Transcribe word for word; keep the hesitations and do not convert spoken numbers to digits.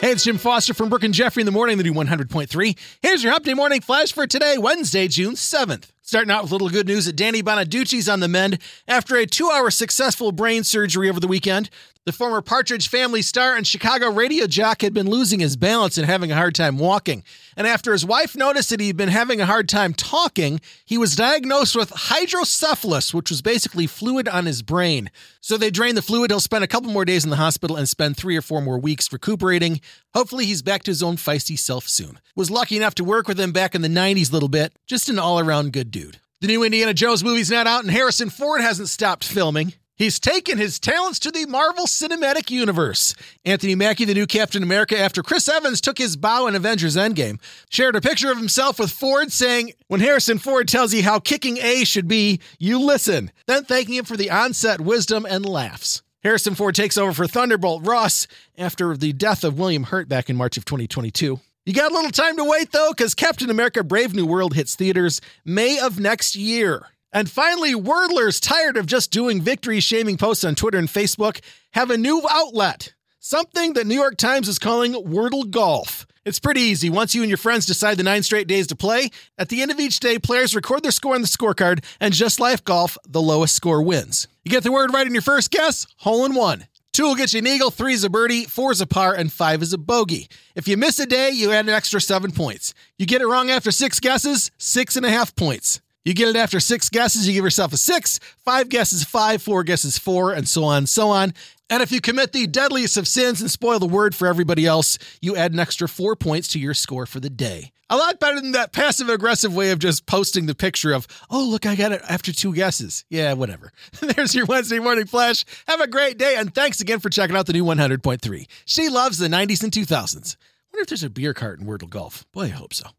Hey, it's Jim Foster from Brooke and Jeffrey in the morning, the new one hundred point three. Here's your Hump Day Morning Flash for today, Wednesday, June seventh. Starting out with a little good news that Danny Bonaduce's on the mend after a two-hour successful brain surgery over the weekend. The former Partridge Family star and Chicago radio jock had been losing his balance and having a hard time walking. And after his wife noticed that he'd been having a hard time talking, he was diagnosed with hydrocephalus, which was basically fluid on his brain. So they drained the fluid. He'll spend a couple more days in the hospital and spend three or four more weeks recuperating. Hopefully he's back to his own feisty self soon. Was lucky enough to work with him back in the nineties a little bit. Just an all-around good dude. The new Indiana Jones movie's not out, and Harrison Ford hasn't stopped filming. He's taken his talents to the Marvel Cinematic Universe. Anthony Mackie, the new Captain America, after Chris Evans took his bow in Avengers Endgame, shared a picture of himself with Ford saying, "When Harrison Ford tells you how kicking A should be, you listen," then thanking him for the onset wisdom and laughs. Harrison Ford takes over for Thunderbolt Ross after the death of William Hurt back in March of twenty twenty-two. You got a little time to wait, though, because Captain America Brave New World hits theaters May of next year. And finally, Wordlers, tired of just doing victory-shaming posts on Twitter and Facebook, have a new outlet, something that New York Times is calling Wordle Golf. It's pretty easy. Once you and your friends decide the nine straight days to play, at the end of each day, players record their score on the scorecard, and just like golf, the lowest score wins. You get the word right in your first guess, hole in one. Two will get you an eagle, three is a birdie, four is a par, and five is a bogey. If you miss a day, you add an extra seven points. You get it wrong after six guesses, six and a half points. You get it after six guesses, you give yourself a six, five guesses, five, four guesses, four, and so on and so on. And if you commit the deadliest of sins and spoil the word for everybody else, you add an extra four points to your score for the day. A lot better than that passive-aggressive way of just posting the picture of, "Oh, look, I got it after two guesses." Yeah, whatever. There's your Wednesday Morning Flash. Have a great day, and thanks again for checking out the new one hundred point three. She loves the nineties and two thousands. I wonder if there's a beer cart in Wordle Golf. Boy, I hope so.